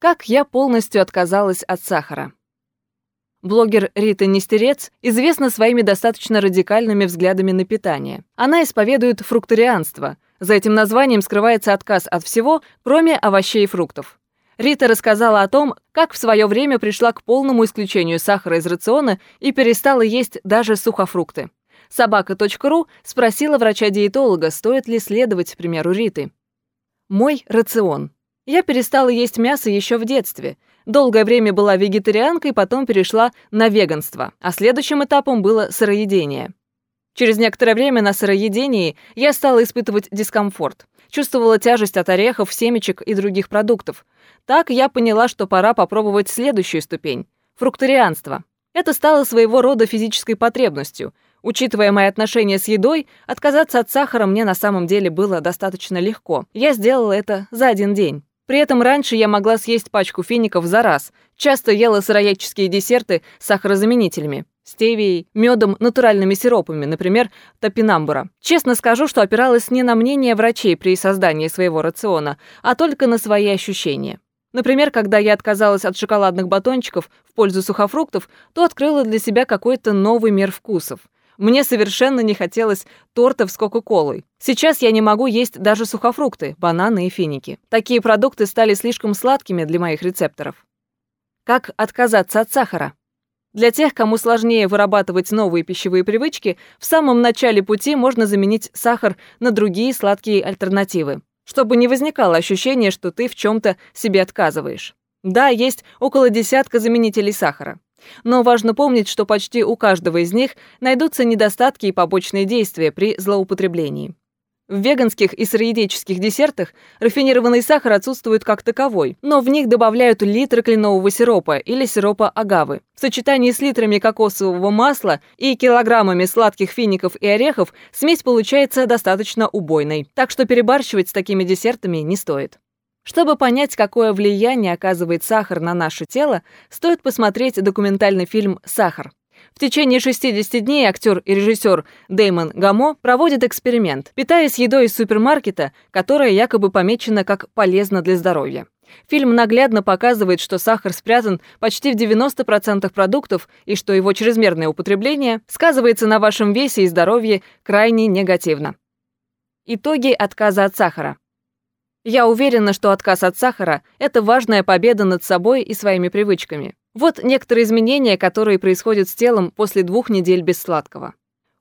Как я полностью отказалась от сахара. Блогер Рита Нестерец известна своими достаточно радикальными взглядами на питание. Она исповедует фрукторианство. За этим названием скрывается отказ от всего, кроме овощей и фруктов. Рита рассказала о том, как в свое время пришла к полному исключению сахара из рациона и перестала есть даже сухофрукты. Собака.ру спросила врача-диетолога, стоит ли следовать примеру Риты. «Мой рацион. Я перестала есть мясо еще в детстве. Долгое время была вегетарианкой, потом перешла на веганство, а следующим этапом было сыроедение. Через некоторое время на сыроедении я стала испытывать дискомфорт. Чувствовала тяжесть от орехов, семечек и других продуктов. Так я поняла, что пора попробовать следующую ступень – фрукторианство. Это стало своего рода физической потребностью. Учитывая мои отношения с едой, отказаться от сахара мне на самом деле было достаточно легко. Я сделала это за один день». При этом раньше я могла съесть пачку фиников за раз, часто ела сыроедческие десерты с сахарозаменителями, стевией, медом, натуральными сиропами, например, топинамбура. Честно скажу, что опиралась не на мнение врачей при создании своего рациона, а только на свои ощущения. Например, когда я отказалась от шоколадных батончиков в пользу сухофруктов, то открыла для себя какой-то новый мир вкусов. Мне совершенно не хотелось тортов с Кока-Колой. Сейчас я не могу есть даже сухофрукты, бананы и финики. Такие продукты стали слишком сладкими для моих рецепторов. Как отказаться от сахара? Для тех, кому сложнее вырабатывать новые пищевые привычки, в самом начале пути можно заменить сахар на другие сладкие альтернативы, чтобы не возникало ощущения, что ты в чем-то себе отказываешь. Да, есть около десятка заменителей сахара. Но важно помнить, что почти у каждого из них найдутся недостатки и побочные действия при злоупотреблении. В веганских и сыроедческих десертах рафинированный сахар отсутствует как таковой, но в них добавляют литры кленового сиропа или сиропа агавы. В сочетании с литрами кокосового масла и килограммами сладких фиников и орехов смесь получается достаточно убойной, так что перебарщивать с такими десертами не стоит. Чтобы понять, какое влияние оказывает сахар на наше тело, стоит посмотреть документальный фильм «Сахар». В течение 60 дней актер и режиссер Дэймон Гамо проводит эксперимент, питаясь едой из супермаркета, которая якобы помечена как полезна для здоровья. Фильм наглядно показывает, что сахар спрятан почти в 90% продуктов и что его чрезмерное употребление сказывается на вашем весе и здоровье крайне негативно. Итоги отказа от сахара. Я уверена, что отказ от сахара – это важная победа над собой и своими привычками. Вот некоторые изменения, которые происходят с телом после 2 недель без сладкого.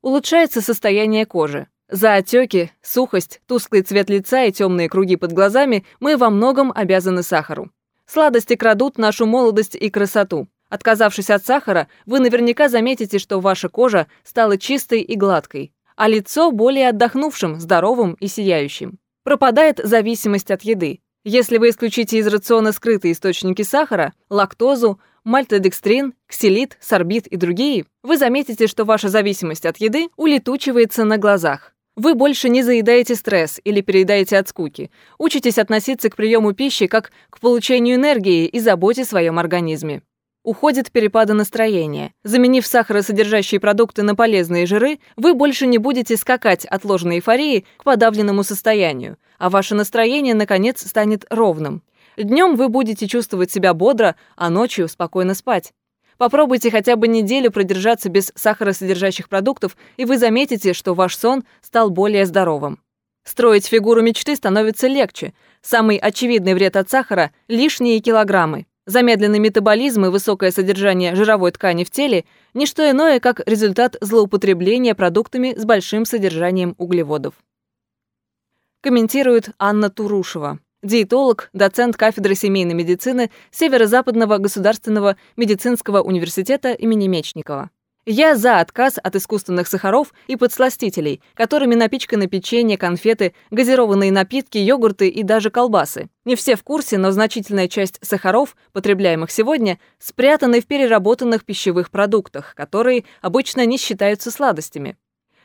Улучшается состояние кожи. За отеки, сухость, тусклый цвет лица и темные круги под глазами мы во многом обязаны сахару. Сладости крадут нашу молодость и красоту. Отказавшись от сахара, вы наверняка заметите, что ваша кожа стала чистой и гладкой, а лицо более отдохнувшим, здоровым и сияющим. Пропадает зависимость от еды. Если вы исключите из рациона скрытые источники сахара, лактозу, мальтодекстрин, ксилит, сорбит и другие, вы заметите, что ваша зависимость от еды улетучивается на глазах. Вы больше не заедаете стресс или переедаете от скуки, учитесь относиться к приему пищи как к получению энергии и заботе о своем организме. Уходят перепады настроения. Заменив сахаросодержащие продукты на полезные жиры, вы больше не будете скакать от ложной эйфории к подавленному состоянию, а ваше настроение, наконец, станет ровным. Днем вы будете чувствовать себя бодро, а ночью спокойно спать. Попробуйте хотя бы неделю продержаться без сахаросодержащих продуктов, и вы заметите, что ваш сон стал более здоровым. Строить фигуру мечты становится легче. Самый очевидный вред от сахара – лишние килограммы. Замедленный метаболизм и высокое содержание жировой ткани в теле – ничто иное, как результат злоупотребления продуктами с большим содержанием углеводов. Комментирует Анна Турушева, диетолог, доцент кафедры семейной медицины Северо-Западного государственного медицинского университета имени Мечникова. «Я за отказ от искусственных сахаров и подсластителей, которыми напичканы печенье, конфеты, газированные напитки, йогурты и даже колбасы. Не все в курсе, но значительная часть сахаров, потребляемых сегодня, спрятаны в переработанных пищевых продуктах, которые обычно не считаются сладостями.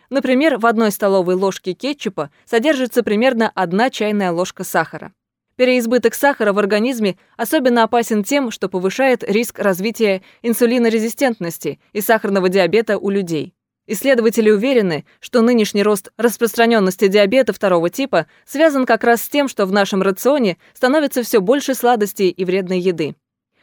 Например, в 1 столовой ложке кетчупа содержится примерно 1 чайная ложка сахара. Переизбыток сахара в организме особенно опасен тем, что повышает риск развития инсулинорезистентности и сахарного диабета у людей. Исследователи уверены, что нынешний рост распространенности диабета второго типа связан как раз с тем, что в нашем рационе становится все больше сладостей и вредной еды.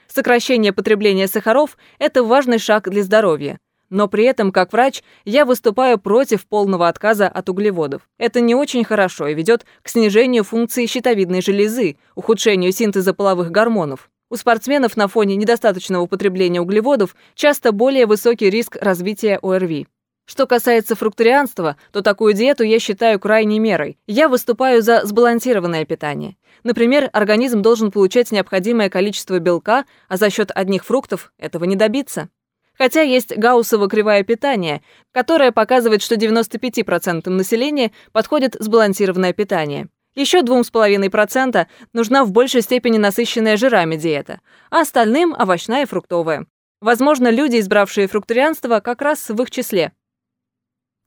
Сокращение потребления сахаров – это важный шаг для здоровья. Но при этом, как врач, я выступаю против полного отказа от углеводов. Это не очень хорошо и ведет к снижению функции щитовидной железы, ухудшению синтеза половых гормонов. У спортсменов на фоне недостаточного употребления углеводов часто более высокий риск развития ОРВИ. Что касается фрукторианства, то такую диету я считаю крайней мерой. Я выступаю за сбалансированное питание. Например, организм должен получать необходимое количество белка, а за счет одних фруктов этого не добиться. Хотя есть гауссова кривая питания, которая показывает, что 95% населения подходит сбалансированное питание. Еще 2,5% нужна в большей степени насыщенная жирами диета, а остальным – овощная и фруктовая. Возможно, люди, избравшие фрукторианство, как раз в их числе.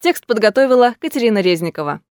Текст подготовила Екатерина Резникова.